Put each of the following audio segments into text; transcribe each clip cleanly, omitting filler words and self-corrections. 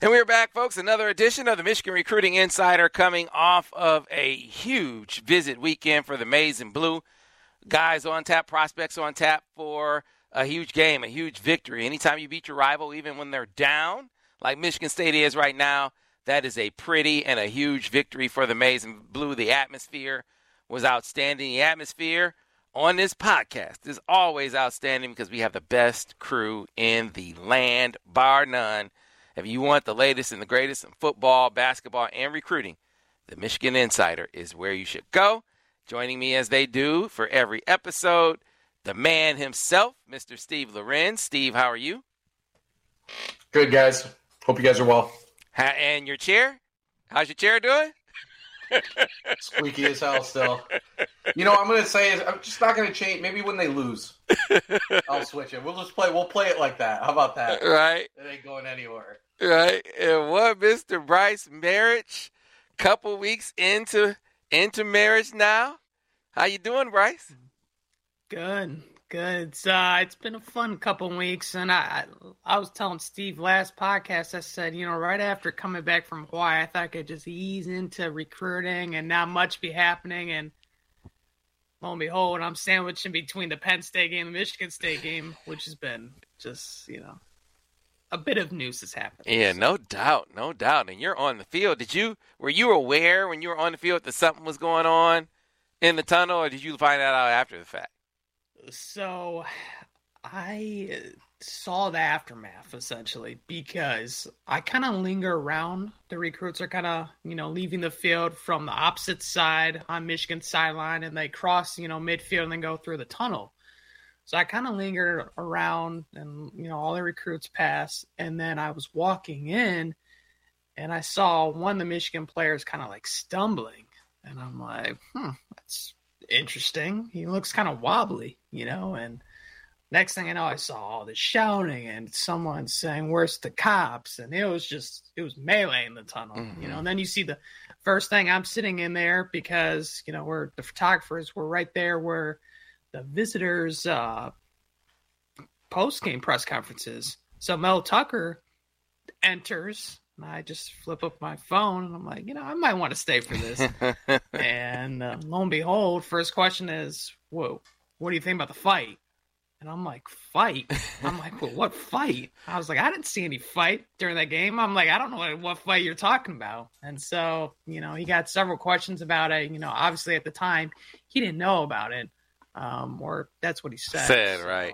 And we are back, folks. Another edition of the Michigan Recruiting Insider, coming off of a huge visit weekend for the Maize and Blue. Guys on tap, prospects on tap for a huge game, a huge victory. Anytime you beat your rival, even when they're down, like Michigan State is right now, that is a pretty and a huge victory for the Maize and Blue. The atmosphere was outstanding. The atmosphere on this podcast is always outstanding because we have the best crew in the land, bar none. If you want the latest and the greatest in football, basketball, and recruiting, the Michigan Insider is where you should go. Joining me as they do for every episode, the man himself, Mr. Steve Lorenz. Steve, how are you? Good, guys. Hope you guys are well. And your chair? How's your chair doing? Squeaky as hell still. You know, I'm going to say is I'm just not going to change. Maybe when they lose, I'll switch it. We'll play it like that. How about that? Right. It ain't going anywhere. Right, and what Mr. Bryce, marriage, couple weeks into marriage now. How you doing, Bryce? Good. It's been a fun couple weeks, and I was telling Steve last podcast. I said, you know, right after coming back from Hawaii, I thought I could just ease into recruiting and not much be happening. And lo and behold, I'm sandwiching between the Penn State game and the Michigan State game, which has been just, you know, a bit of news has happened. Yeah, no doubt. And you're on the field. Were you aware when you were on the field that something was going on in the tunnel, or did you find that out after the fact? So I saw the aftermath, essentially, because I kind of linger around. The recruits are kind of, you know, leaving the field from the opposite side on Michigan's sideline, and they cross, you know, midfield and then go through the tunnel. So I kind of lingered around and, you know, all the recruits passed. And then I was walking in and I saw one of the Michigan players kind of like stumbling. And I'm like, that's interesting. He looks kind of wobbly, you know. And next thing I know, I saw all this shouting and someone saying, "Where's the cops?" And it was melee in the tunnel, you know. And then you see the first thing I'm sitting in there because, you know, we're the photographers were right there where the visitors' post-game press conferences. So Mel Tucker enters, and I just flip up my phone, and I'm like, you know, I might want to stay for this. And lo and behold, first question is, "Whoa, what do you think about the fight?" And I'm like, "Fight?" I'm like, "Well, what fight?" I was like, "I didn't see any fight during that game." I'm like, "I don't know what fight you're talking about." And so, you know, he got several questions about it. You know, obviously at the time, he didn't know about it. Or that's what he said. Right.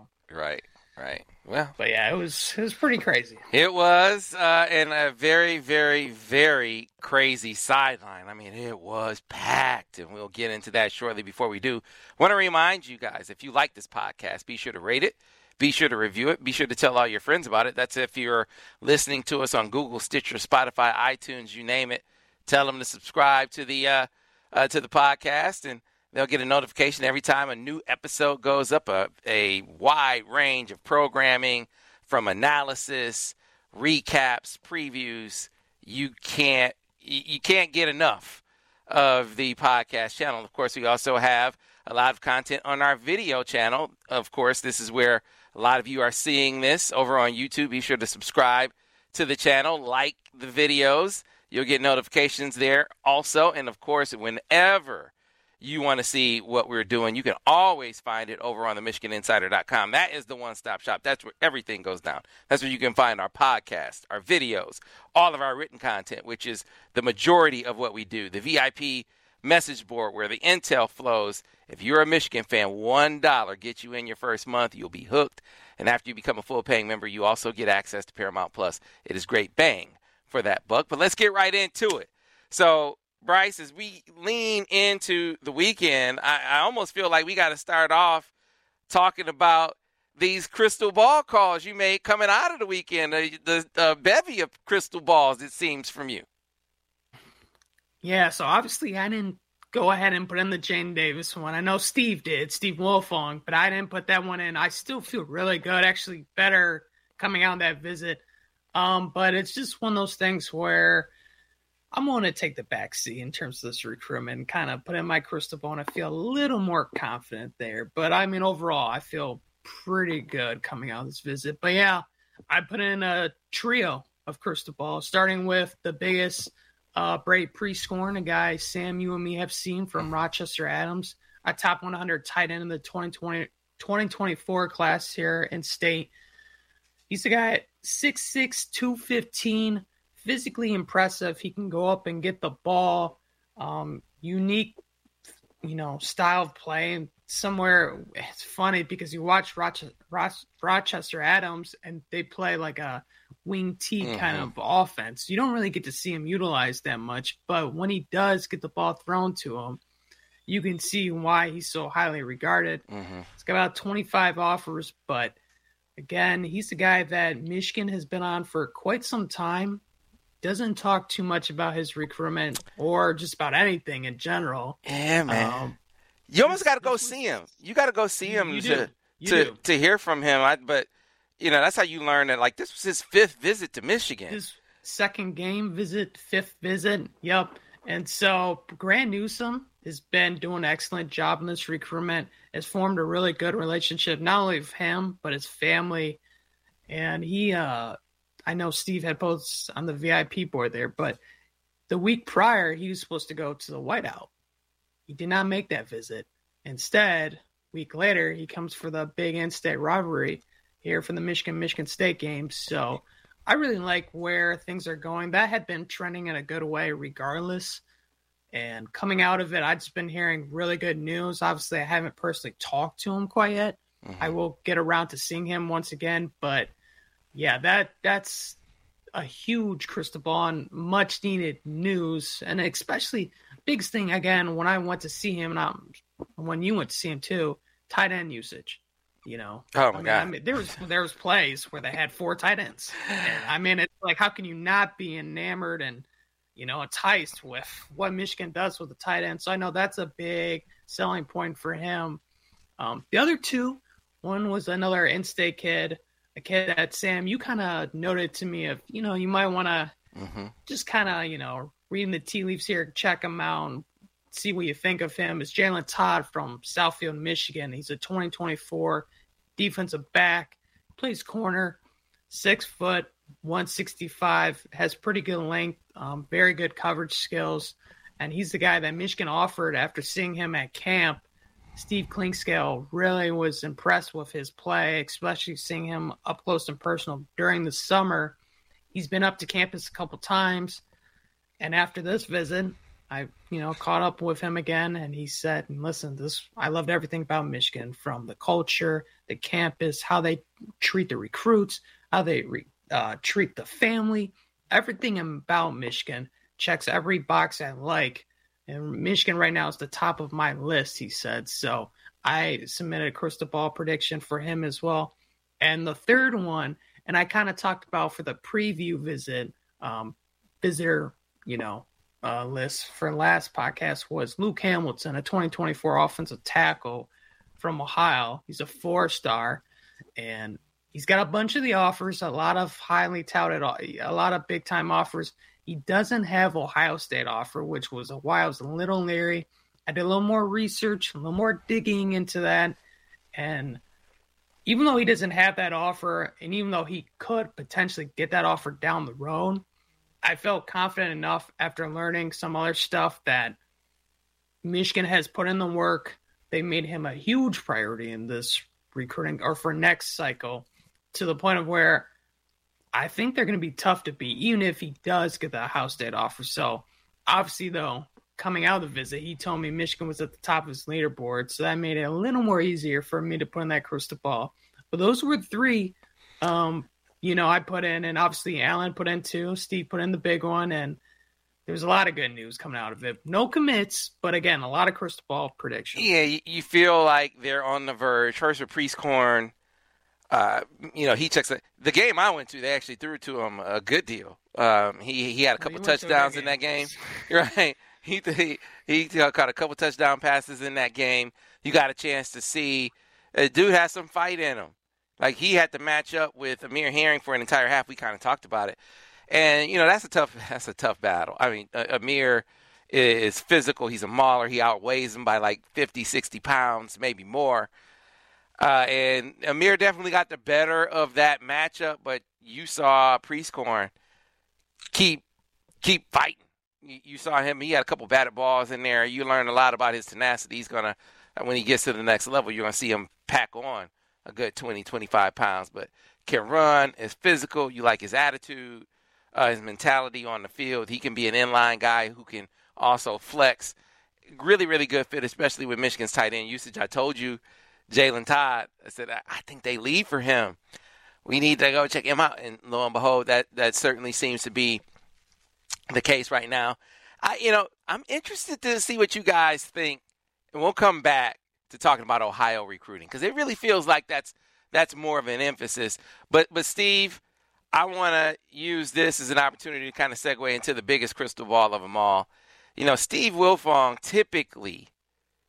Well, but yeah, it was pretty crazy. It was, and a very, very, very crazy sideline. I mean, it was packed, and we'll get into that shortly. Before we do, want to remind you guys, if you like this podcast, be sure to rate it, be sure to review it, be sure to tell all your friends about it. That's if you're listening to us on Google, Stitcher, Spotify, iTunes, you name it. Tell them to subscribe to the podcast, and they'll get a notification every time a new episode goes up, a wide range of programming from analysis, recaps, previews. You can't get enough of the podcast channel. Of course, we also have a lot of content on our video channel. Of course, this is where a lot of you are seeing this over on YouTube. Be sure to subscribe to the channel, like the videos. You'll get notifications there also. And, of course, whenever you want to see what we're doing, you can always find it over on the MichiganInsider.com. That is the one-stop shop. That's where everything goes down. That's where you can find our podcast, our videos, all of our written content, which is the majority of what we do. The VIP message board where the intel flows. If you're a Michigan fan, $1 gets you in your first month. You'll be hooked. And after you become a full-paying member, you also get access to Paramount+. It is great bang for that buck. But let's get right into it. So, Bryce, as we lean into the weekend, I almost feel like we got to start off talking about these crystal ball calls you made coming out of the weekend, the bevy of crystal balls, it seems, from you. Yeah, so obviously I didn't go ahead and put in the Jadyn Davis one. I know Steve did, Steve Wolfong, but I didn't put that one in. I still feel really good, actually better coming out of that visit. But it's just one of those things where I'm going to take the backseat in terms of this recruitment and kind of put in my crystal ball, and I feel a little more confident there. But, I mean, overall, I feel pretty good coming out of this visit. But, yeah, I put in a trio of crystal balls, starting with the biggest Bray Prescorn, a guy Sam, you and me have seen from Rochester Adams, a top 100 tight end in the 2024 class here in state. He's a guy at 6'6", 215, physically impressive. He can go up and get the ball. Unique, style of play. And somewhere it's funny because you watch Rochester Adams and they play like a wing T kind of offense. You don't really get to see him utilized that much, but when he does get the ball thrown to him, you can see why he's so highly regarded. He's got about 25 offers, but again, he's the guy that Michigan has been on for quite some time. Doesn't talk too much about his recruitment or just about anything in general. Yeah, man. You almost got to go see him. You got to go see him to hear from him. But that's how you learn that, like, this was his fifth visit to Michigan. His second game visit, fifth visit. Yep. And so Grant Newsom has been doing an excellent job in this recruitment, has formed a really good relationship, not only with him, but his family. And he, I know Steve had posts on the VIP board there, but the week prior, he was supposed to go to the Whiteout. He did not make that visit. Instead, week later, he comes for the big in-state rivalry here for the Michigan State game. So I really like where things are going. That had been trending in a good way regardless. And coming out of it, I've just been hearing really good news. Obviously, I haven't personally talked to him quite yet. I will get around to seeing him once again. But, yeah, that's a huge crystal ball and much-needed news. And especially, biggest thing, again, when I went to see him, and when you went to see him too, tight end usage. God! I mean, there was plays where they had four tight ends. And, I mean, it's like, how can you not be enamored and enticed with what Michigan does with the tight end? So I know that's a big selling point for him. The other two, one was another in-state kid, a kid that, Sam, you kind of noted to me of you might want to just kind of, reading the tea leaves here, check him out and see what you think of him. It's Jaylen Todd from Southfield, Michigan. He's a 2024 defensive back, plays corner, 6 foot, 165, has pretty good length, very good coverage skills, and he's the guy that Michigan offered after seeing him at camp. Steve Klinkscale really was impressed with his play, especially seeing him up close and personal during the summer. He's been up to campus a couple times, and after this visit, I caught up with him again, and he said, "Listen, I loved everything about Michigan, from the culture, the campus, how they treat the recruits, how they treat the family, everything about Michigan checks every box I like. And Michigan right now is the top of my list," he said. So I submitted a crystal ball prediction for him as well. And the third one, and I kind of talked about for the preview visit, visitor, list for last podcast, was Luke Hamilton, a 2024 offensive tackle from Ohio. He's a 4-star, and he's got a bunch of the offers, a lot of highly touted, a lot of big-time offers. He doesn't have Ohio State offer, which was a while. I was a little leery. I did a little more research, a little more digging into that. And even though he doesn't have that offer, and even though he could potentially get that offer down the road, I felt confident enough after learning some other stuff that Michigan has put in the work. They made him a huge priority in this recruiting or for next cycle, to the point of where I think they're going to be tough to beat, even if he does get the Ohio State offer. So, obviously, though, coming out of the visit, he told me Michigan was at the top of his leaderboard, so that made it a little more easier for me to put in that crystal ball. But those were three, I put in, and obviously Alan put in two, Steve put in the big one, and there was a lot of good news coming out of it. No commits, but, again, a lot of crystal ball predictions. Yeah, you feel like they're on the verge. First with Prescorn, you know, he checks it. The game I went to, they actually threw to him a good deal. He had a couple touchdowns in that game, right? He caught a couple touchdown passes in that game. You got a chance to see the dude has some fight in him. Like, he had to match up with Amir Herring for an entire half. We kind of talked about it, and you know that's a tough battle. I mean, Amir is physical. He's a mauler. He outweighs him by like 50, 60 pounds, maybe more. And Amir definitely got the better of that matchup, but you saw Prescorn keep fighting. You saw him. He had a couple batted balls in there. You learn a lot about his tenacity. He's going to, when he gets to the next level, you're going to see him pack on a good 20, 25 pounds, but can run, is physical. You like his attitude, his mentality on the field. He can be an inline guy who can also flex. Really, really good fit, especially with Michigan's tight end usage. I told you, Jaylen Todd, I said, I think they leave for him. We need to go check him out. And lo and behold, that certainly seems to be the case right now. I'm interested to see what you guys think. And we'll come back to talking about Ohio recruiting, because it really feels like that's more of an emphasis. But Steve, I want to use this as an opportunity to kind of segue into the biggest crystal ball of them all. You know, Steve Wilfong, typically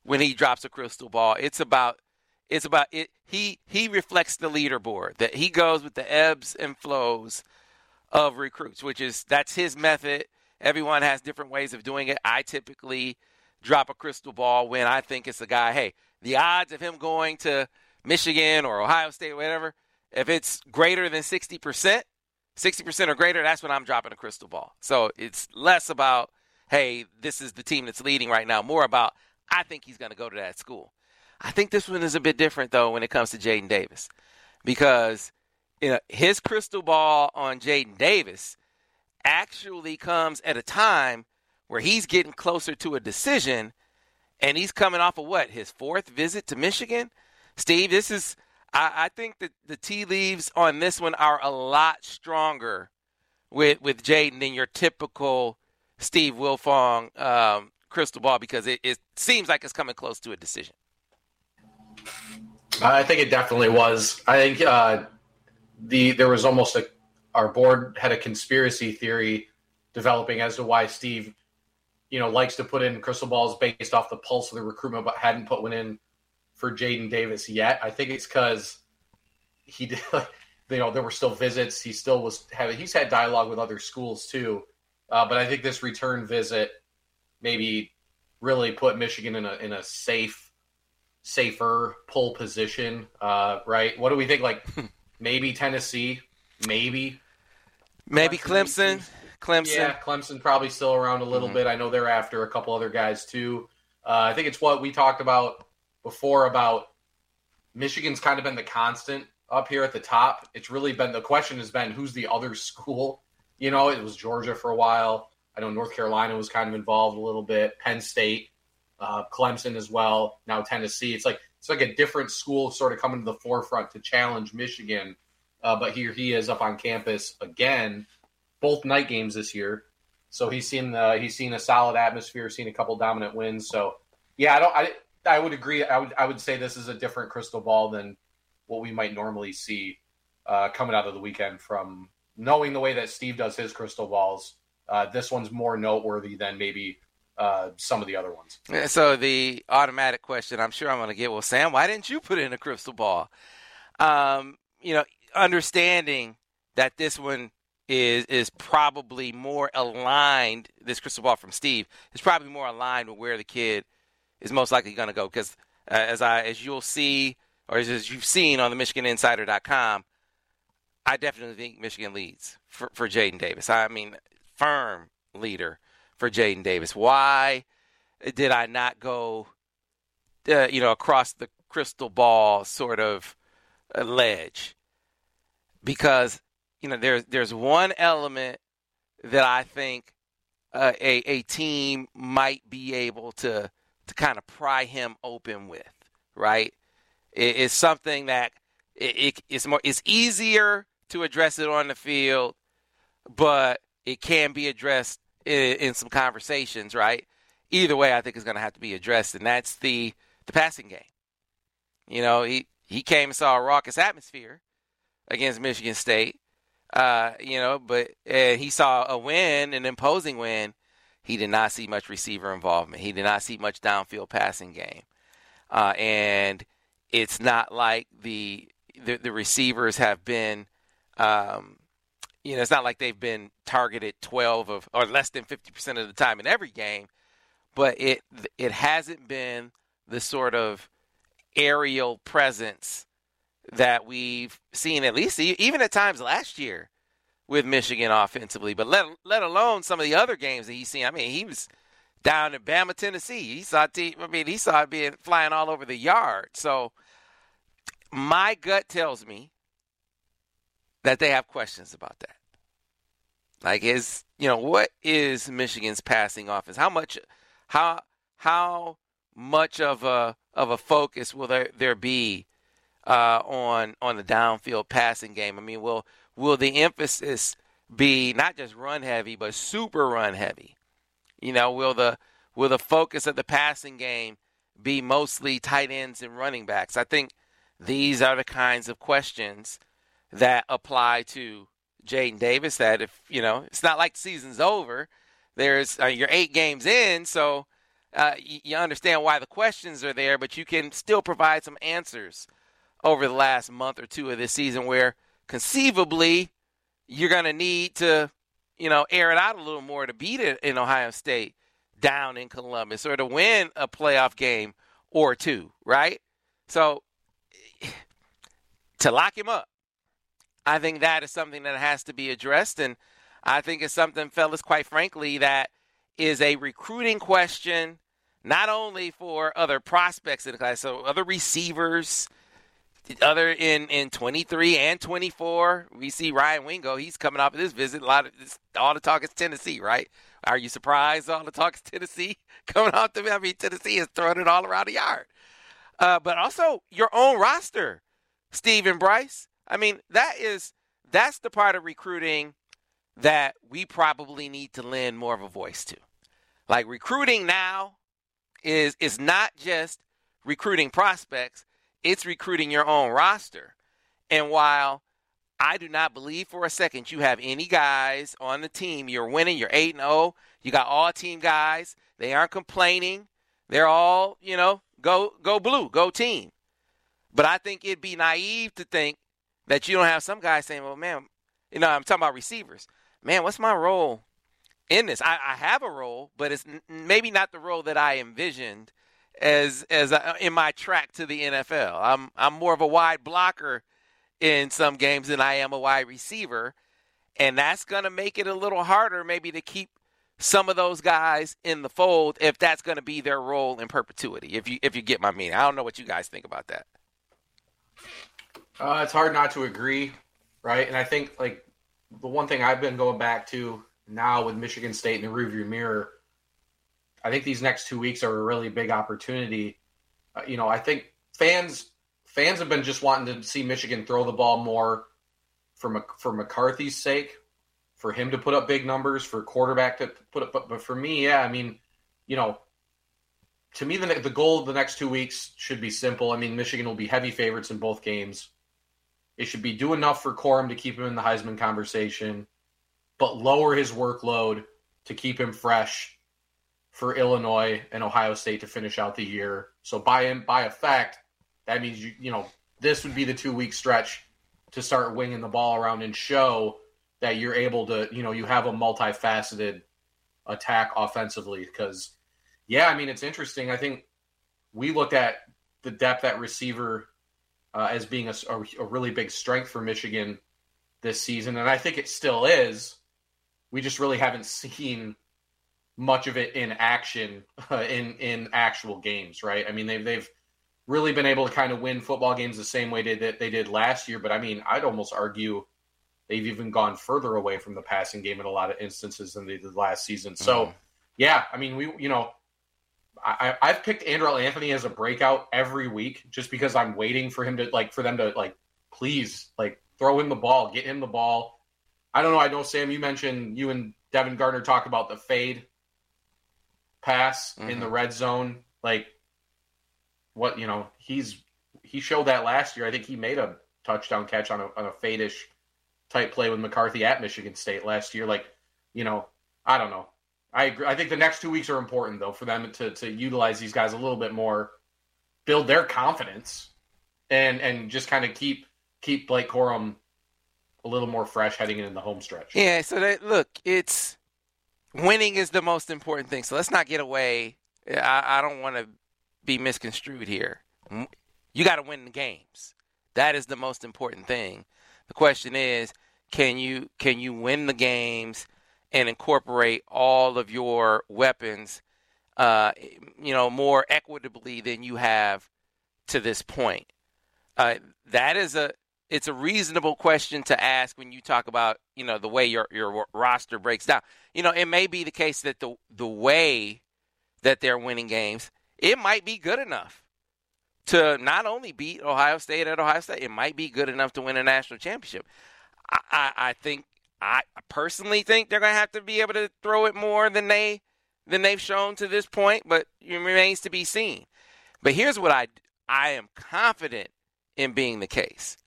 when he drops a crystal ball, it's about it. He reflects the leaderboard, that he goes with the ebbs and flows of recruits, that's his method. Everyone has different ways of doing it. I typically drop a crystal ball when I think it's a guy, hey, the odds of him going to Michigan or Ohio State or whatever, if it's greater than 60% or greater, that's when I'm dropping a crystal ball. So it's less about, hey, this is the team that's leading right now, more about, I think he's going to go to that school. I think this one is a bit different, though, when it comes to Jadyn Davis, because his crystal ball on Jadyn Davis actually comes at a time where he's getting closer to a decision, and he's coming off of what, his fourth visit to Michigan? Steve, this is – I think that the tea leaves on this one are a lot stronger with Jadyn than your typical Steve Wilfong crystal ball, because it seems like it's coming close to a decision. I think it definitely was. I think there was almost our board had a conspiracy theory developing as to why Steve, likes to put in crystal balls based off the pulse of the recruitment, but hadn't put one in for Jadyn Davis yet. I think it's because he did, there were still visits. He still was having. He's had dialogue with other schools too, but I think this return visit maybe really put Michigan in a safer pull position, right? What do we think? Like maybe Tennessee, maybe Clemson. Yeah, Clemson probably still around a little bit. I know they're after a couple other guys too. I think it's what we talked about before about Michigan's kind of been the constant up here at the top. It's really been, the question has been, who's the other school? It was Georgia for a while. I know North Carolina was kind of involved a little bit. Penn State. Clemson as well, now Tennessee. It's like a different school sort of coming to the forefront to challenge Michigan, but here he is up on campus again, both night games this year. So he's seen a solid atmosphere, seen a couple dominant wins. So yeah, I would agree. I would say this is a different crystal ball than what we might normally see coming out of the weekend. From knowing the way that Steve does his crystal balls, this one's more noteworthy than maybe some of the other ones. So the automatic question I'm sure I'm going to get, well, Sam, why didn't you put in a crystal ball? Understanding that this one is probably more aligned, this crystal ball from Steve is probably more aligned with where the kid is most likely going to go, because as you'll see, or as you've seen on the MichiganInsider.com, I definitely think Michigan leads for Jadyn Davis. I mean, firm leader for Jadyn Davis. Why did I not go, across the crystal ball sort of ledge? Because, there's one element that I think a team might be able to kind of pry him open with, right? It's something that it's easier to address it on the field, but it can be addressed in some conversations, right? Either way, I think it's going to have to be addressed, and that's the passing game. He came and saw a raucous atmosphere against Michigan State. But he saw a win, an imposing win. He did not see much receiver involvement. He did not see much downfield passing game. And it's not like the receivers have been, it's not like they've been targeted 12 of or less than 50% of the time in every game. But it hasn't been the sort of aerial presence that we've seen, at least even at times last year with Michigan offensively, but let alone some of the other games that he's seen. I mean, he was down in Bama, Tennessee. He saw it being flying all over the yard. So my gut tells me that they have questions about that. Like, what is Michigan's passing offense? How much of a focus will there be on the downfield passing game? I mean, will the emphasis be not just run heavy, but super run heavy? Will the focus of the passing game be mostly tight ends and running backs? I think these are the kinds of questions that apply to Jadyn Davis. That if it's not like the season's over. There's you're 8 games in, so you understand why the questions are there, but you can still provide some answers over the last month or two of this season, where conceivably you're going to need to, air it out a little more to beat it in Ohio State down in Columbus or to win a playoff game or two, right? So to lock him up, I think that is something that has to be addressed, and I think it's something, fellas, quite frankly, that is a recruiting question, not only for other prospects in the class, so other receivers, other in 23 and 24. We see Ryan Wingo. He's coming off of this visit. All the talk is Tennessee, right? Are you surprised all the talk is Tennessee? Coming off the – Tennessee is throwing it all around the yard. But also your own roster, Steve and Bryce. I mean, that's the part of recruiting – that we probably need to lend more of a voice to. Like, recruiting now is not just recruiting prospects, it's recruiting your own roster. And while I do not believe for a second you have any guys on the team, you're winning, you're 8-0, you got all-team guys, they aren't complaining, they're all, go blue, go team. But I think it'd be naive to think that you don't have some guys saying, well, man, I'm talking about receivers. Man, what's my role in this? I have a role, but it's maybe not the role that I envisioned as in my track to the NFL. I'm more of a wide blocker in some games than I am a wide receiver, and that's going to make it a little harder maybe to keep some of those guys in the fold if that's going to be their role in perpetuity, if you get my meaning. I don't know what you guys think about that. It's hard not to agree, right? And I think, like, the one thing I've been going back to now with Michigan State in the rearview mirror, I think these next 2 weeks are a really big opportunity. I think fans have been just wanting to see Michigan throw the ball more for McCarthy's sake, for him to put up big numbers, for quarterback to put up. But for me, to me, the goal of the next 2 weeks should be simple. I mean, Michigan will be heavy favorites in both games. It should be do enough for Corum to keep him in the Heisman conversation, but lower his workload to keep him fresh for Illinois and Ohio State to finish out the year. So by effect, that means, this would be the 2 week stretch to start winging the ball around and show that you're able to, you have a multifaceted attack offensively. Because, it's interesting. I think we looked at the depth at receiver as being a really big strength for Michigan this season. And I think it still is. We just really haven't seen much of it in action in actual games, right? I mean, they've really been able to kind of win football games the same way that they did last year. But, I mean, I'd almost argue they've even gone further away from the passing game in a lot of instances than they did last season. Mm-hmm. So, I've picked Andrell Anthony as a breakout every week just because I'm waiting for him to please throw him the ball, get him the ball. I don't know. I know, Sam, you mentioned you and Devin Gardner talk about the fade pass in the red zone. Like, he showed that last year. I think he made a touchdown catch on a fade-ish type play with McCarthy at Michigan State last year. Like, you know, I don't know. I agree. I think the next 2 weeks are important, though, for them to utilize these guys a little bit more, build their confidence, and just kind of keep Blake Corum a little more fresh heading into the home stretch. Yeah, so look, it's winning is the most important thing. So let's not get away. I don't want to be misconstrued here. You got to win the games. That is the most important thing. The question is, can you win the games and incorporate all of your weapons, more equitably than you have to this point? It's a reasonable question to ask when you talk about, the way your roster breaks down. It may be the case that the way that they're winning games, it might be good enough to not only beat Ohio State at Ohio State, it might be good enough to win a national championship. I personally think they're going to have to be able to throw it more than they've shown to this point, but it remains to be seen. But here's what I am confident in being the case,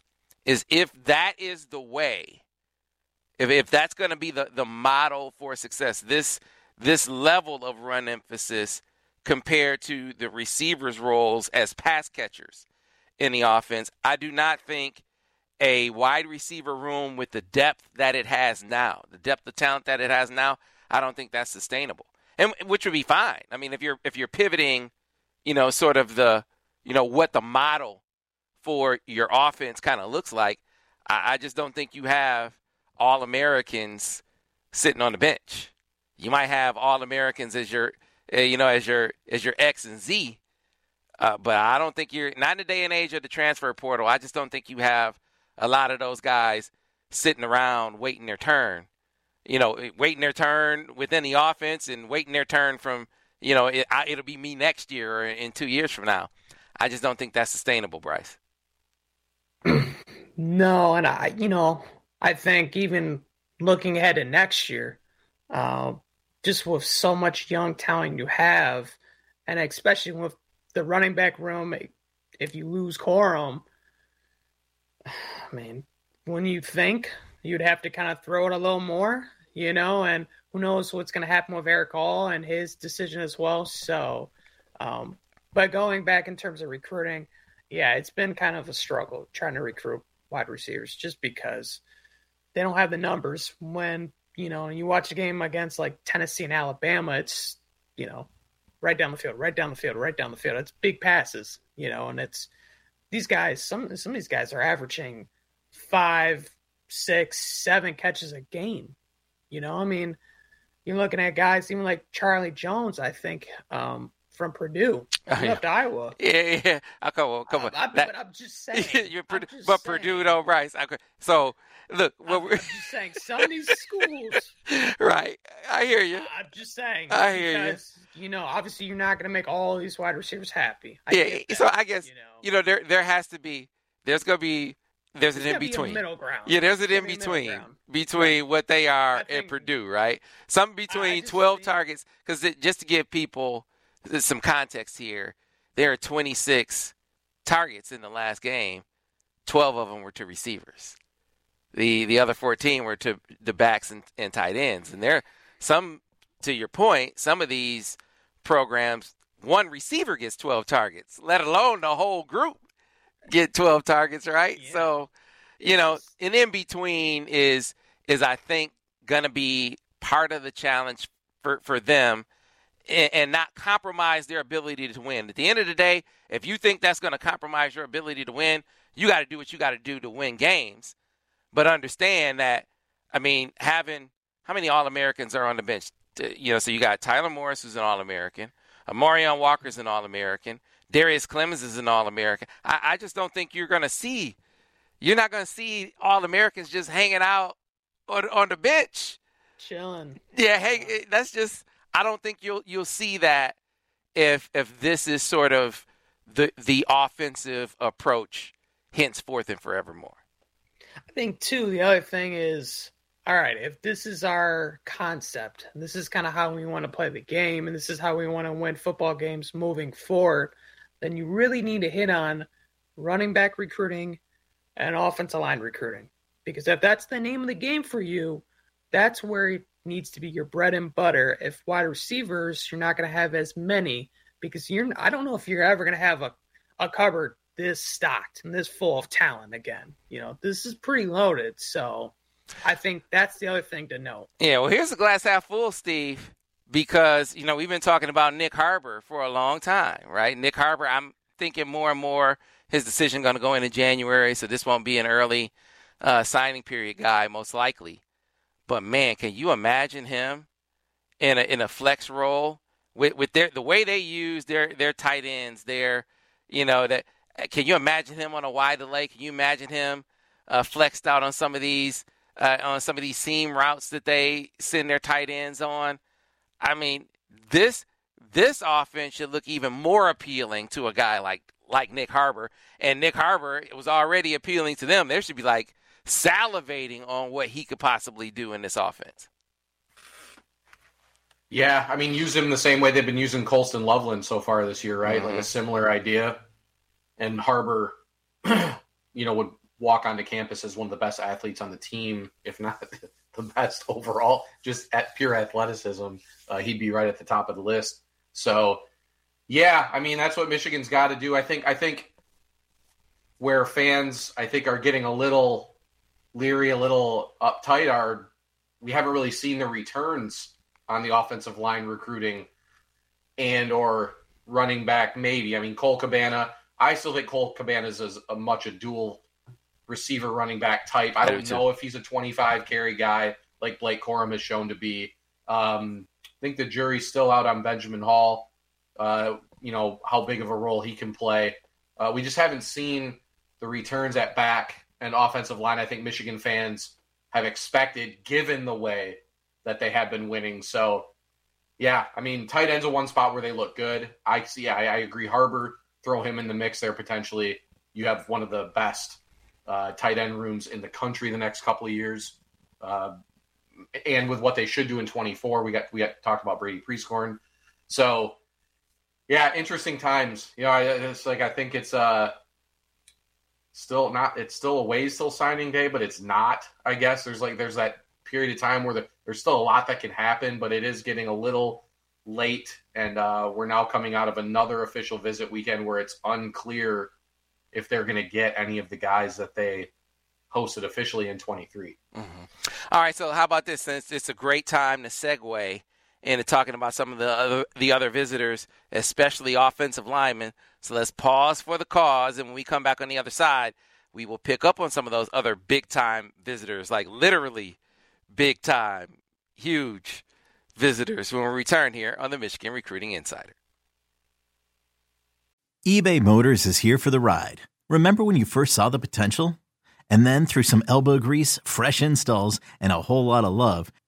is if that is the way, if that's going to be the model for success, this level of run emphasis compared to the receivers' roles as pass catchers in the offense, I do not think a wide receiver room with the depth that it has now, the depth of talent that it has now, I don't think that's sustainable, and which would be fine. I mean, if you're pivoting, sort of the, what the model for your offense kind of looks like, I just don't think you have All-Americans sitting on the bench. You might have All-Americans as your X and Z, but I don't think you're not in the day and age of the transfer portal. I just don't think you have a lot of those guys sitting around waiting their turn, waiting their turn within the offense and waiting their turn from, it'll be me next year or in 2 years from now. I just don't think that's sustainable, Bryce. No, and I think even looking ahead to next year, just with so much young talent you have, and especially with the running back room, if you lose Corum, I mean, wouldn't you think you'd have to kind of throw it a little more, and who knows what's going to happen with Eric Hall and his decision as well. So, but going back in terms of recruiting, yeah, it's been kind of a struggle trying to recruit wide receivers just because they don't have the numbers. When, you watch a game against like Tennessee and Alabama, it's, right down the field. It's big passes, and it's, these guys, some of these guys are averaging 5, 6, 7 catches a game. I mean, you're looking at guys even like Charlie Jones, I think, from Purdue. He left Iowa. Yeah. Come on. I'm just saying. Purdue, though, Bryce. So, look. I'm just saying, some of these schools. Right. I hear you. I'm just saying. I hear you. Obviously you're not going to make all these wide receivers happy. So I guess, there has to be, there's an in-between. Middle ground. Yeah, there's an in-between between what they are at Purdue, right? Something between 12 targets, because just to give people some context here, there are 26 targets in the last game. 12 of them were to receivers. The other 14 were to the backs and tight ends. And there, some, to your point, some of these programs, one receiver gets 12 targets, let alone the whole group get 12 targets, right? Yeah. So, an in-between is I think, going to be part of the challenge for them, and not compromise their ability to win. At the end of the day, if you think that's going to compromise your ability to win, you got to do what you got to do to win games. But understand that, I mean, having how many All-Americans are on the bench? So you got Tyler Morris, who's an All-American. Amarion Walker's an All-American. Darius Clemens is an All-American. I just don't think you're not going to see All-Americans just hanging out on the bench. Chilling. Yeah, hey, that's just – I don't think you'll see that if this is sort of the offensive approach henceforth and forevermore. I think, too, the other thing is, all right, if this is our concept, and this is kind of how we want to play the game, and this is how we want to win football games moving forward, then you really need to hit on running back recruiting and offensive line recruiting. Because if that's the name of the game for you, that's where it needs to be your bread and butter. If wide receivers, you're not going to have as many because I don't know if you're ever going to have a cupboard this stocked and this full of talent again. You know, this is pretty loaded. So I think that's the other thing to note. Yeah, well, here's the glass half full, Steve, because, you know, we've been talking about Nick Harbor for a long time, right? Nick Harbor, I'm thinking more and more his decision going to go into January, so this won't be an early signing period guy most likely. But, man, can you imagine him in a flex role with the way they use their tight ends, can you imagine him on a wide delay? Can you imagine him flexed out on some of these seam routes that they send their tight ends on? I mean, this offense should look even more appealing to a guy like Nick Harbor. And Nick Harbor was already appealing to them. They should be like salivating on what he could possibly do in this offense. Yeah, I mean, use him the same way they've been using Colston Loveland so far this year, right? Mm-hmm. Like a similar idea. And Harbor, you know, would walk onto campus as one of the best athletes on the team, if not the best overall, just at pure athleticism. He'd be right at the top of the list. So, yeah, I mean, that's what Michigan's got to do. I think where fans, are getting a little leery, a little uptight are we haven't really seen the returns on the offensive line recruiting and or running back maybe. I mean, Cole Cabana, I still think Cole Cabana is much a dual receiver running back type. I don't know if he's a 25-carry guy like Blake Corum has shown to be. I think the jury's still out on Benjamin Hall, you know, how big of a role he can play. We just haven't seen the returns at back and offensive line I think Michigan fans have expected given the way that they have been winning. So, yeah, I mean, tight end's a one spot where they look good. I agree. Harbor, throw him in the mix there potentially. You have one of the best tight end rooms in the country the next couple of years. And with what they should do in 24, we got talked about Bray Prescorn. So, yeah, interesting times. You know, I think it's still a ways till signing day, but it's not, I guess. There's that period of time where there's still a lot that can happen, but it is getting a little late, and we're now coming out of another official visit weekend where it's unclear if they're going to get any of the guys that they hosted officially in 23. Mm-hmm. All right, so how about this? Since it's a great time to segue into talking about some of the other visitors, especially offensive linemen. So let's pause for the cause, and when we come back on the other side, we will pick up on some of those other big-time visitors, like literally big-time, huge visitors when we return here on the Michigan Recruiting Insider. eBay Motors is here for the ride. Remember when you first saw the potential? And then through some elbow grease, fresh installs, and a whole lot of love,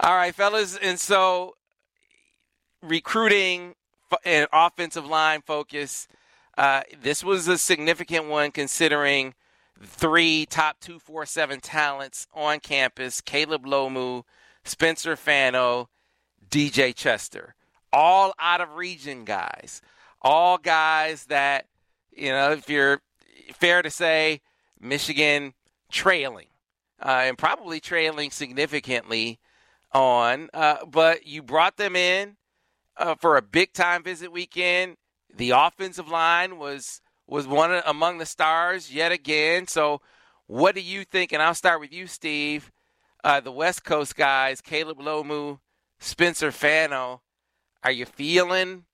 All right, fellas. And so recruiting and offensive line focus, this was a significant one considering three top 247 talents on campus, Caleb Lomu, Spencer Fano, DJ Chester. All out-of-region guys. All guys that, you know, if you're fair to say, Michigan trailing. And probably trailing significantly on. But you brought them in for a big-time visit weekend. The offensive line was one among the stars yet again. So what do you think, and I'll start with you, Steve, the West Coast guys, Caleb Lomu, Spencer Fano, are you feeling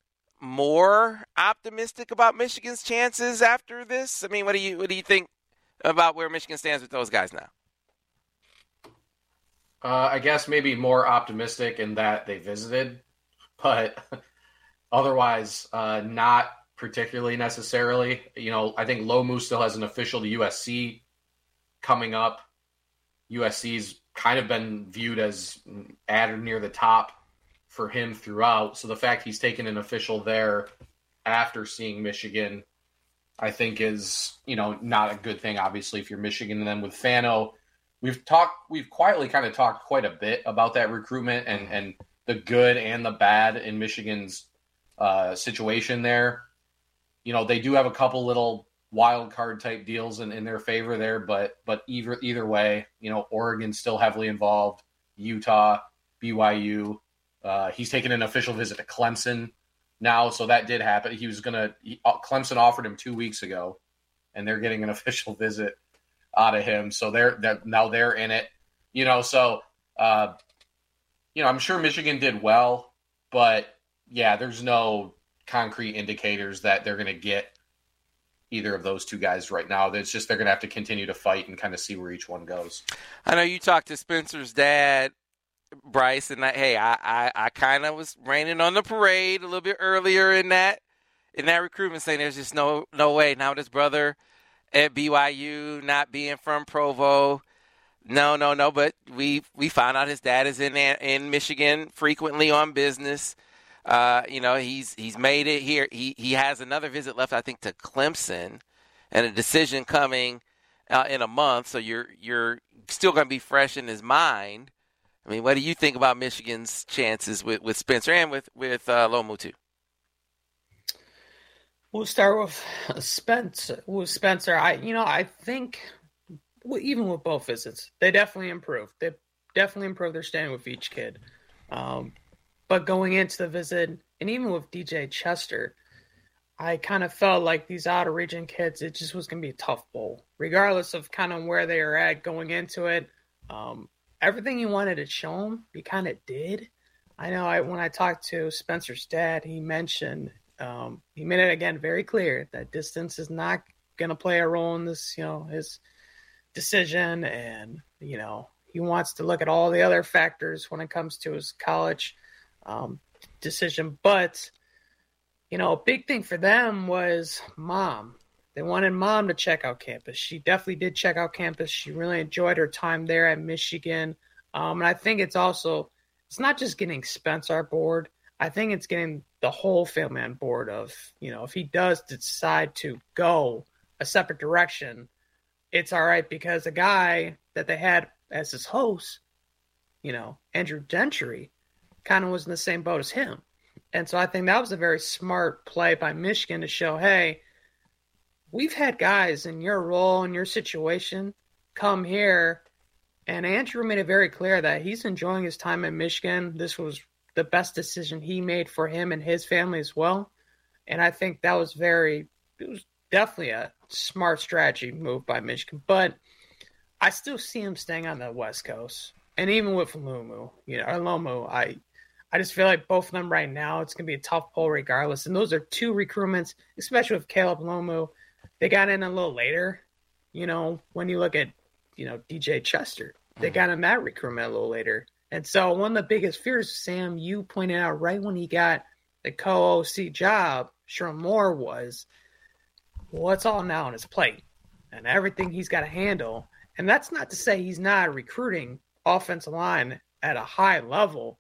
more optimistic about Michigan's chances after this? I mean, what do you think about where Michigan stands with those guys now? I guess maybe more optimistic in that they visited, but otherwise not particularly necessarily. You know, I think Lomu still has an official to USC coming up. USC's kind of been viewed as at or near the top for him throughout. So the fact he's taken an official there after seeing Michigan, I think is, you know, not a good thing, obviously, if you're Michigan. And then with Fano, we've quietly talked quite a bit about that recruitment and the good and the bad in Michigan's situation there. You know, they do have a couple little wild card type deals in their favor there, but either way, you know, Oregon's still heavily involved, Utah, BYU. He's taken an official visit to Clemson now, so that did happen. Clemson offered him 2 weeks ago, and they're getting an official visit out of him. So they're now in it, you know, so, you know, I'm sure Michigan did well, but yeah, there's no concrete indicators that they're going to get either of those two guys right now. It's just, they're going to have to continue to fight and kind of see where each one goes. I know you talked to Spencer's dad, Bryce, and I kind of was raining on the parade a little bit earlier in that recruitment, saying there's just no way. Now this brother at BYU, not being from Provo. No. But we found out his dad is in Michigan frequently on business. You know, he's made it here. He has another visit left, I think, to Clemson, and a decision coming in a month. So you're still going to be fresh in his mind. I mean, what do you think about Michigan's chances with Spencer and with Lomu too? We'll start with Spencer. I think even with both visits, they definitely improved. They definitely improved their standing with each kid. But going into the visit, and even with DJ Chester, I kind of felt like these out-of-region kids, it just was going to be a tough bowl, regardless of kind of where they are at going into it. Everything you wanted to show them, you kind of did. I know when I talked to Spencer's dad, he mentioned he made it again very clear that distance is not going to play a role in this, you know, his decision, and you know he wants to look at all the other factors when it comes to his college decision. But, you know, a big thing for them was mom. They wanted mom to check out campus. She definitely did check out campus. She really enjoyed her time there at Michigan. And I think it's not just getting Spencer on board. I think it's getting the whole family on board of, you know, if he does decide to go a separate direction, it's all right, because the guy that they had as his host, you know, Andrew Gentry, kind of was in the same boat as him. And so I think that was a very smart play by Michigan to show, hey, we've had guys in your role, in your situation, come here. And Andrew made it very clear that he's enjoying his time in Michigan. This was the best decision he made for him and his family as well. And I think that was it was definitely a smart strategy move by Michigan. But I still see him staying on the West Coast. And even with Lomu, I just feel like both of them right now, it's going to be a tough pull regardless. And those are two recruitments, especially with Caleb Lomu. They got in a little later, you know, when you look at, you know, DJ Chester. They got in that recruitment a little later. And so one of the biggest fears, Sam, you pointed out right when he got the co-OC job, Sherm Moore, was, well, it's all now on his plate and everything he's got to handle. And that's not to say he's not recruiting offensive line at a high level,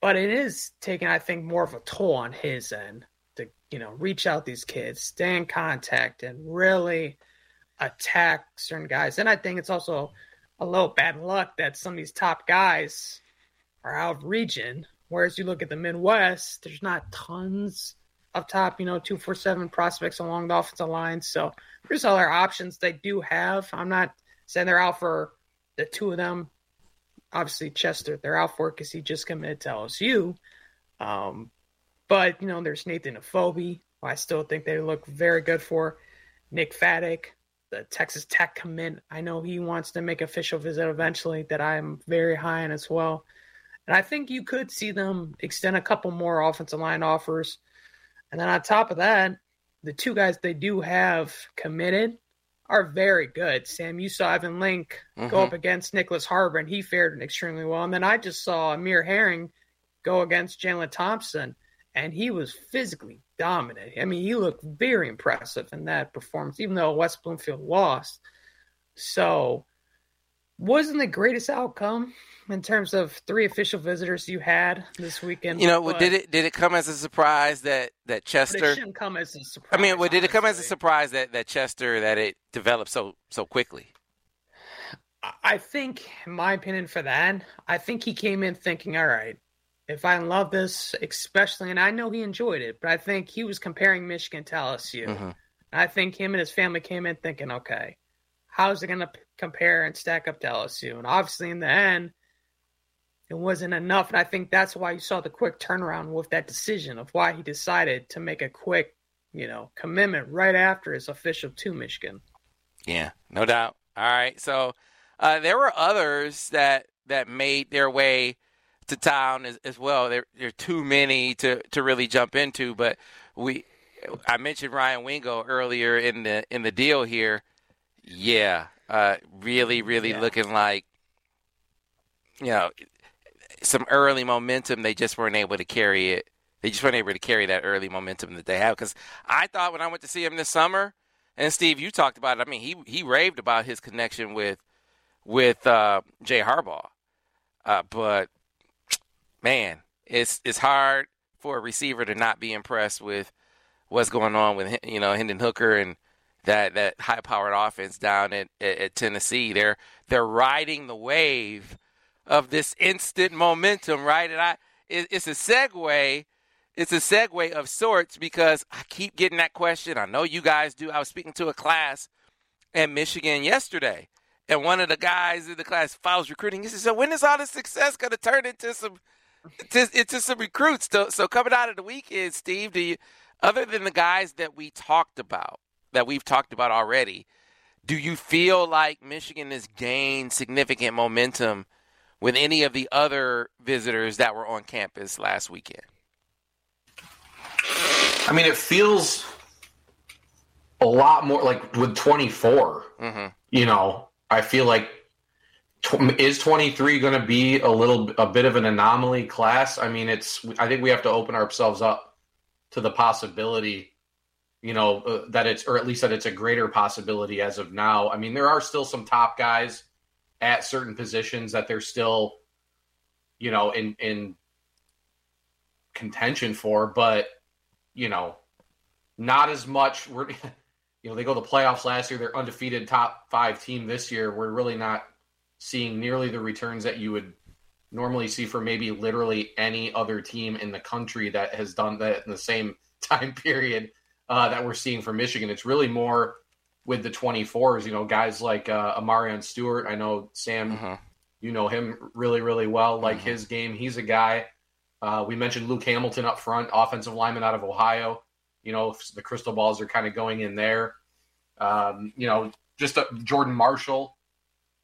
but it is taking, I think, more of a toll on his end to, you know, reach out these kids, stay in contact, and really attack certain guys. And I think it's also a little bad luck that some of these top guys are out of region. Whereas you look at the Midwest, there's not tons up top, 2-4-7 prospects along the offensive line. So there's other options they do have. I'm not saying they're out for the two of them. Obviously, Chester, they're out for because he just committed to LSU. But, there's Nathan Afobe, who I still think they look very good for. Nick Faddick, the Texas Tech commit. I know he wants to make official visit eventually, that I'm very high on as well. And I think you could see them extend a couple more offensive line offers. And then on top of that, the two guys they do have committed are very good. Sam, you saw Evan Link go up against Nicholas Harbor, and he fared extremely well. And then I just saw Amir Herring go against Jalen Thompson, and he was physically dominant. I mean, he looked very impressive in that performance, even though West Bloomfield lost. So wasn't the greatest outcome in terms of three official visitors you had this weekend. Did it come as a surprise that Chester? It shouldn't come as a surprise. I mean, did it come as a surprise that Chester, that it developed so quickly? I think, in my opinion, for that, I think he came in thinking, all right, if I love this, especially, and I know he enjoyed it, but I think he was comparing Michigan to LSU. Mm-hmm. I think him and his family came in thinking, okay, how is it going to compare and stack up to LSU? And obviously, in the end, it wasn't enough, and I think that's why you saw the quick turnaround with that decision of why he decided to make a quick, commitment right after his official to Michigan. Yeah, no doubt. All right, so there were others that made their way to town as well. There are too many to really jump into, but I mentioned Ryan Wingo earlier in the deal here. Yeah, really, really looking like, some early momentum, they just weren't able to carry it. They just weren't able to carry that early momentum that they have. Because I thought when I went to see him this summer, and Steve, you talked about it. I mean, he raved about his connection with Jay Harbaugh. But man, it's hard for a receiver to not be impressed with what's going on with Hendon Hooker and that high powered offense down at Tennessee. They're riding the wave of this instant momentum, right? And it's a segue of sorts, because I keep getting that question. I know you guys do. I was speaking to a class at Michigan yesterday, and one of the guys in the class follows recruiting. He said, so when is all this success going to turn into some recruits? So coming out of the weekend, Steve, other than the guys that we've talked about already, do you feel like Michigan has gained significant momentum with any of the other visitors that were on campus last weekend? I mean, it feels a lot more like with 24. Mm-hmm. I feel like is 23 going to be a bit of an anomaly class? I mean, I think we have to open ourselves up to the possibility, that it's a greater possibility as of now. I mean, there are still some top guys at certain positions that they're still, in contention for, but, not as much. They go to the playoffs last year. They're undefeated top 5 team this year. We're really not seeing nearly the returns that you would normally see for maybe literally any other team in the country that has done that in the same time period that we're seeing for Michigan. It's really more with the 24s, guys like Amarion Stewart. I know, Sam, you know him really, really well, like his game. He's a guy. We mentioned Luke Hamilton up front, offensive lineman out of Ohio. The crystal balls are kind of going in there. Just Jordan Marshall,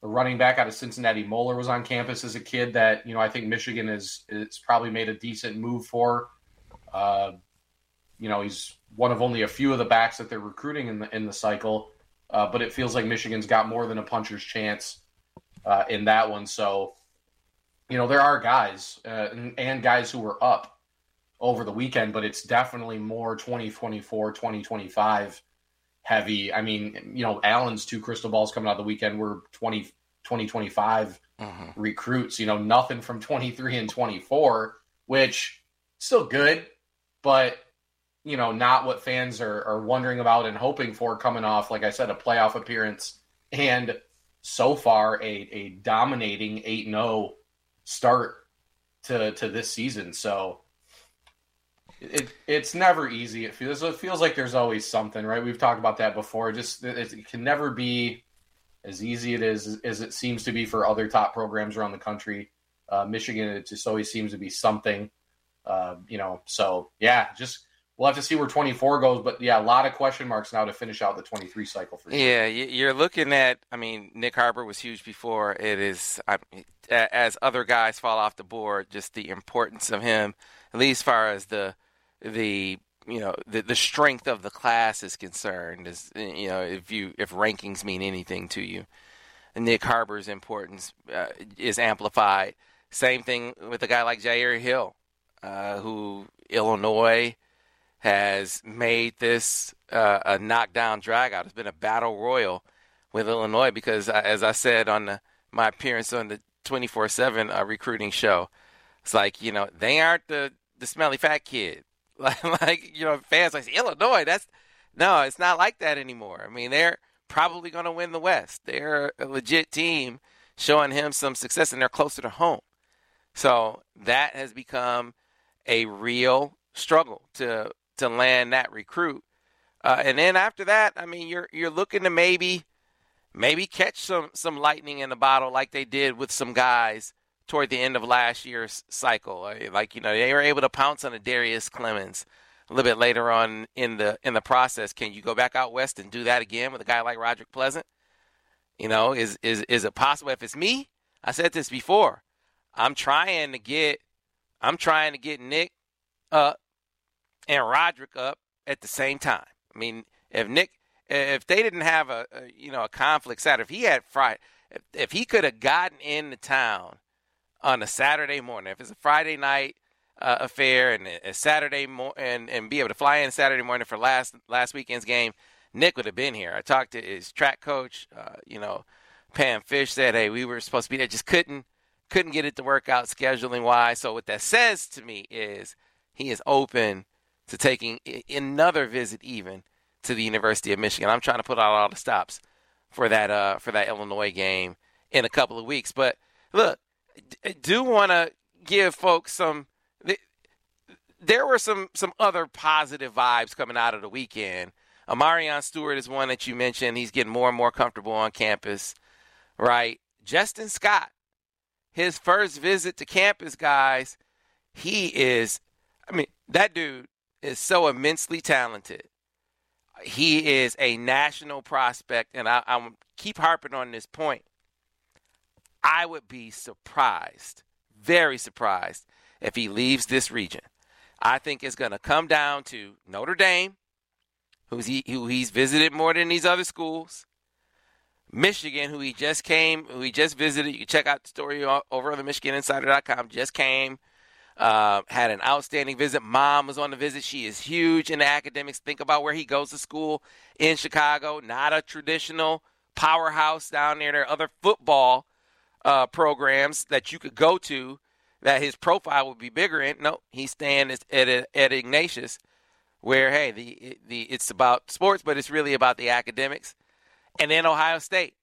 a running back out of Cincinnati Moeller, was on campus as a kid that, I think Michigan is probably made a decent move for. He's one of only a few of the backs that they're recruiting in the cycle, but it feels like Michigan's got more than a puncher's chance in that one. So, there are guys and guys who were up over the weekend, but it's definitely more 2024, 2025 heavy. I mean, Allen's two crystal balls coming out of the weekend were 2025 recruits. Nothing from 23 and 24, which still good, but not what fans are wondering about and hoping for coming off, like I said, a playoff appearance and so far a dominating 8-0 start to this season. So it's never easy. It feels like there's always something, right? We've talked about that before. Just it can never be as easy as it seems to be for other top programs around the country. Michigan, it just always seems to be something, So, yeah, just we'll have to see where 24 goes. But, yeah, a lot of question marks now to finish out the 23 cycle. For sure. Yeah, you're looking at, Nick Harbor was huge before. It is, as other guys fall off the board, just the importance of him, at least as far as the strength of the class is concerned, is, if rankings mean anything to you. Nick Harbor's importance is amplified. Same thing with a guy like Jair Hill, who Illinois has made this a knockdown dragout. It's been a battle royal with Illinois because, as I said on my appearance on the 24/7 recruiting show, it's like, they aren't the smelly fat kid. Fans like Illinois. No, it's not like that anymore. They're probably going to win the West. They're a legit team showing him some success, and they're closer to home. So that has become a real struggle to land that recruit. And then after that, you're looking to maybe catch some lightning in the bottle like they did with some guys toward the end of last year's cycle. They were able to pounce on a Darius Clemens a little bit later on in the process. Can you go back out west and do that again with a guy like Roderick Pleasant? Is it possible? If it's me, I said this before, I'm trying to get Nick up and Roderick up at the same time. If they didn't have a conflict Saturday, if he could have gotten into town on a Saturday morning, if it's a Friday night affair and a Saturday and be able to fly in Saturday morning for last weekend's game, Nick would have been here. I talked to his track coach. Pam Fish said, "Hey, we were supposed to be there, just couldn't get it to work out scheduling wise." So what that says to me is he is open to taking another visit, even to the University of Michigan. I'm trying to put out all the stops for that Illinois game in a couple of weeks. But look, I do want to give folks some. There were some other positive vibes coming out of the weekend. Amarion Stewart is one that you mentioned. He's getting more and more comfortable on campus, right? Justin Scott, his first visit to campus, guys, he is – that dude is so immensely talented. He is a national prospect, and I keep harping on this point. I would be surprised, very surprised, if he leaves this region. I think it's going to come down to Notre Dame, who he's visited more than these other schools, Michigan, who he just visited. You can check out the story over on the MichiganInsider.com. Just came, had an outstanding visit. Mom was on the visit. She is huge in the academics. Think about where he goes to school in Chicago. Not a traditional powerhouse down there. There are other football programs that you could go to that his profile would be bigger in. No, he's staying at Ignatius, where, hey, it's about sports, but it's really about the academics. And then Ohio State.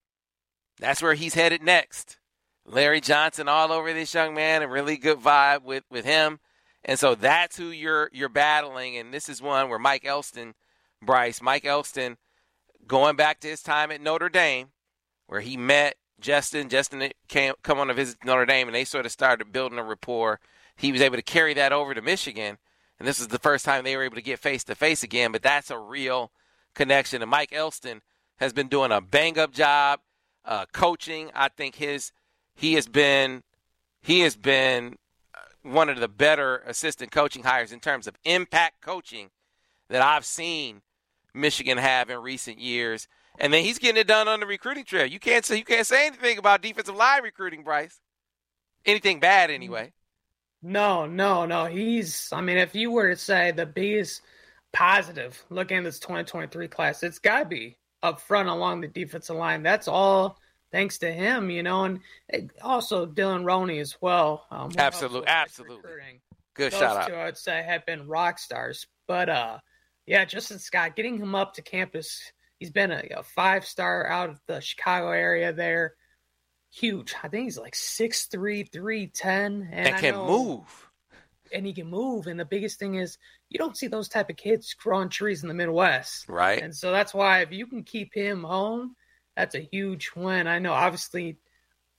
That's where he's headed next. Larry Johnson all over this young man, a really good vibe with him. And so that's who you're battling. And this is one where Mike Elston, going back to his time at Notre Dame, where he met Justin come on a visit to Notre Dame, and they sort of started building a rapport. He was able to carry that over to Michigan, and this is the first time they were able to get face-to-face again, but that's a real connection. And Mike Elston has been doing a bang-up job coaching. I think he has been one of the better assistant coaching hires in terms of impact coaching that I've seen Michigan have in recent years. And then he's getting it done on the recruiting trail. You can't say anything about defensive line recruiting, Bryce. Anything bad, anyway. No. If you were to say the biggest positive looking at this 2023 class, it's got to be up front along the defensive line. That's all thanks to him, and also Dylan Roney as well. Absolutely. Recruiting. Good Those shout out. Those two, I would say, have been rock stars. But, Justin Scott, getting him up to campus – he's been a five-star out of the Chicago area there. huge. I think he's like 6'3", 310. And can move. And he can move. And the biggest thing is you don't see those type of kids growing trees in the Midwest. Right. And so that's why if you can keep him home, that's a huge win. I know, obviously,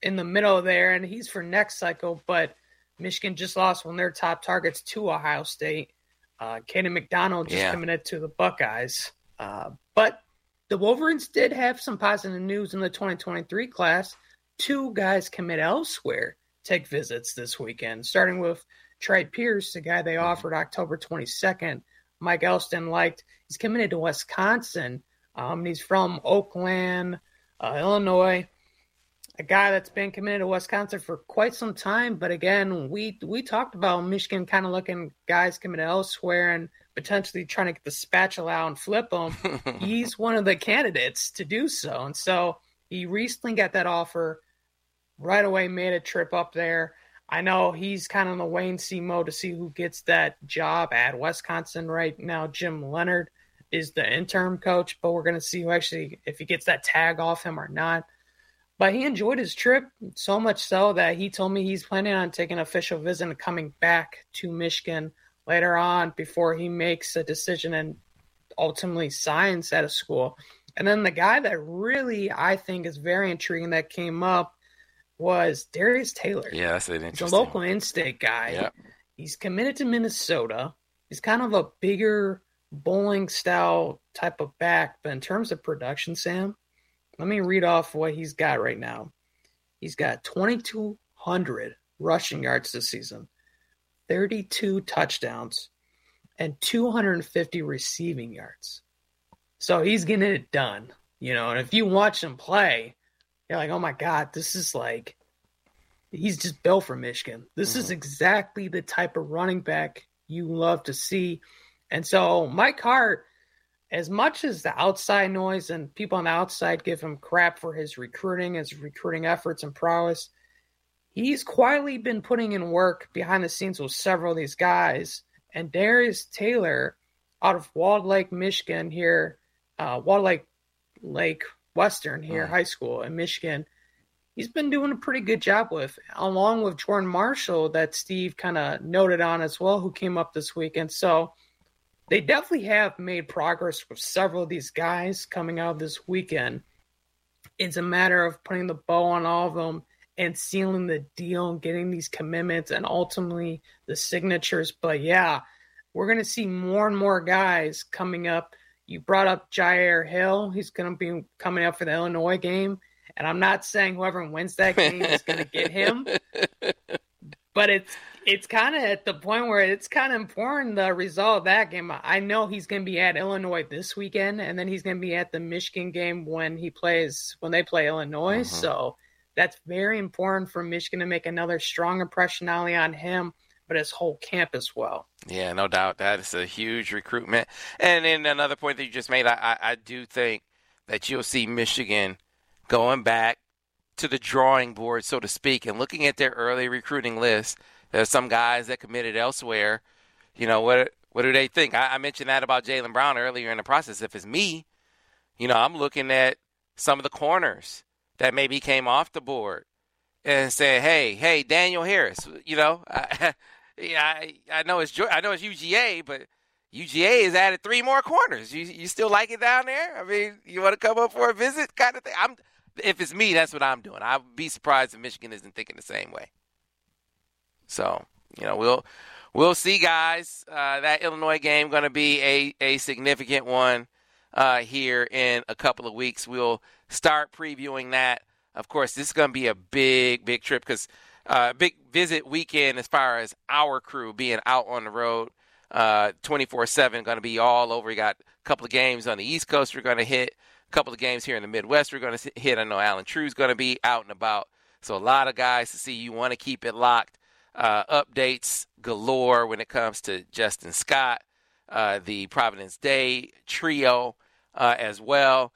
in the middle there, and he's for next cycle, but Michigan just lost one of their top targets to Ohio State. Kaden McDonald just committed to the Buckeyes. But the Wolverines did have some positive news in the 2023 class. Two guys commit elsewhere, take visits this weekend, starting with Trey Pierce, the guy they offered October 22nd. Mike Elston liked. He's committed to Wisconsin. He's from Oakland, Illinois. A guy that's been committed to Wisconsin for quite some time. But again, we talked about Michigan kind of looking guys committed elsewhere and potentially trying to get the spatula out and flip them. He's one of the candidates to do so. And so he recently got that offer right away, made a trip up there. I know he's kind of in the wait-and-see mode to see who gets that job at Wisconsin right now. Jim Leonard is the interim coach, but we're going to see who actually, if he gets that tag off him or not. But he enjoyed his trip so much so that he told me he's planning on taking an official visit and coming back to Michigan later on before he makes a decision and ultimately signs at a school. And then the guy that really I think is very intriguing that came up was Darius Taylor. Yeah, that's an interesting. He's a local in-state guy. Yeah. He's committed to Minnesota. He's kind of a bigger bowling-style type of back. But in terms of production, Sam, let me read off what he's got right now. He's got 2,200 rushing yards this season, 32 touchdowns, and 250 receiving yards. So he's getting it done, you know. And if you watch him play, you're like, oh, my God, this is like he's just built for Michigan. This is exactly the type of running back you love to see. And so Mike Hart, as much as the outside noise and people on the outside give him crap for his recruiting efforts and prowess, he's quietly been putting in work behind the scenes with several of these guys. And Darius Taylor out of Walled Lake, Michigan here, Walled Lake Western here, high school in Michigan, he's been doing a pretty good job with, along with Jordan Marshall that Steve kind of noted on as well, who came up this week. And so they definitely have made progress with several of these guys coming out this weekend. It's a matter of putting the bow on all of them and sealing the deal and getting these commitments and ultimately the signatures. But, yeah, we're going to see more and more guys coming up. You brought up Jair Hill. He's going to be coming up for the Illinois game. And I'm not saying whoever wins that game is going to get him. But it's kind of at the point where it's kind of important the result of that game. I know he's going to be at Illinois this weekend, and then he's going to be at the Michigan game when they play Illinois. So that's very important for Michigan to make another strong impression not only on him but his whole camp as well. Yeah, no doubt. That is a huge recruitment. And then another point that you just made, I do think that you'll see Michigan going back to the drawing board, so to speak, and looking at their early recruiting list. There's some guys that committed elsewhere. You know, what do they think? I mentioned that about Jaylen Brown earlier in the process. If it's me, you know, I'm looking at some of the corners that maybe came off the board and saying, hey, Daniel Harris, you know, I know it's UGA, but UGA has added three more corners. You still like it down there? I mean, you want to come up for a visit kind of thing? If it's me, that's what I'm doing. I'd be surprised if Michigan isn't thinking the same way. So, you know, we'll see, guys. That Illinois game going to be a significant one here in a couple of weeks. We'll start previewing that. Of course, this is going to be a big, big trip because big visit weekend as far as our crew being out on the road 24/7, going to be all over. We got a couple of games on the East Coast we're going to hit. Couple of games here in the Midwest we're going to hit. I know Alan True's going to be out and about. So a lot of guys to see. You want to keep it locked. Updates galore when it comes to Justin Scott, the Providence Day trio as well.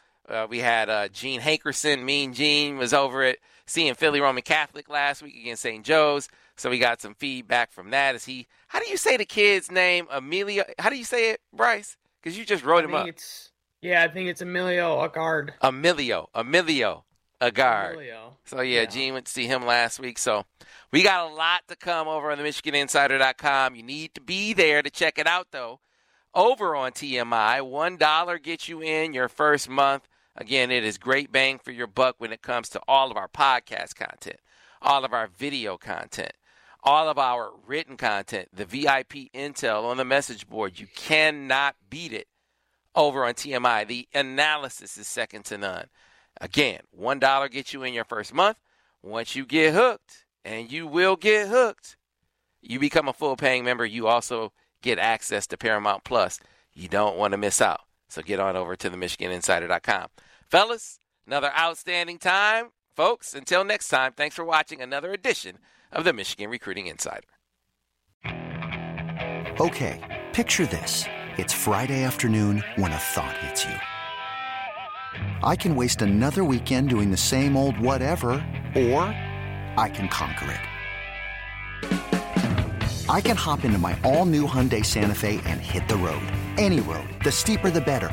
We had Gene Hankerson. Mean Gene was over at seeing Philly Roman Catholic last week against St. Joe's. So we got some feedback from that. How do you say the kid's name? Emilio. How do you say it, Bryce? Because you just wrote him up. I think it's Emilio Agard. Emilio. a guard. So, yeah, Gene went to see him last week. So we got a lot to come over on the MichiganInsider.com. You need to be there to check it out, though. Over on TMI, $1 gets you in your first month. Again, it is great bang for your buck when it comes to all of our podcast content, all of our video content, all of our written content, the VIP intel on the message board. You cannot beat it over on TMI. The analysis is second to none. Again, $1 gets you in your first month. Once you get hooked, and you will get hooked, you become a full-paying member. You also get access to Paramount+. You don't want to miss out. So get on over to the MichiganInsider.com. Fellas, another outstanding time. Folks, until next time, thanks for watching another edition of the Michigan Recruiting Insider. Okay, picture this. It's Friday afternoon when a thought hits you. I can waste another weekend doing the same old whatever, or I can conquer it. I can hop into my all-new Hyundai Santa Fe and hit the road. Any road. The steeper, the better.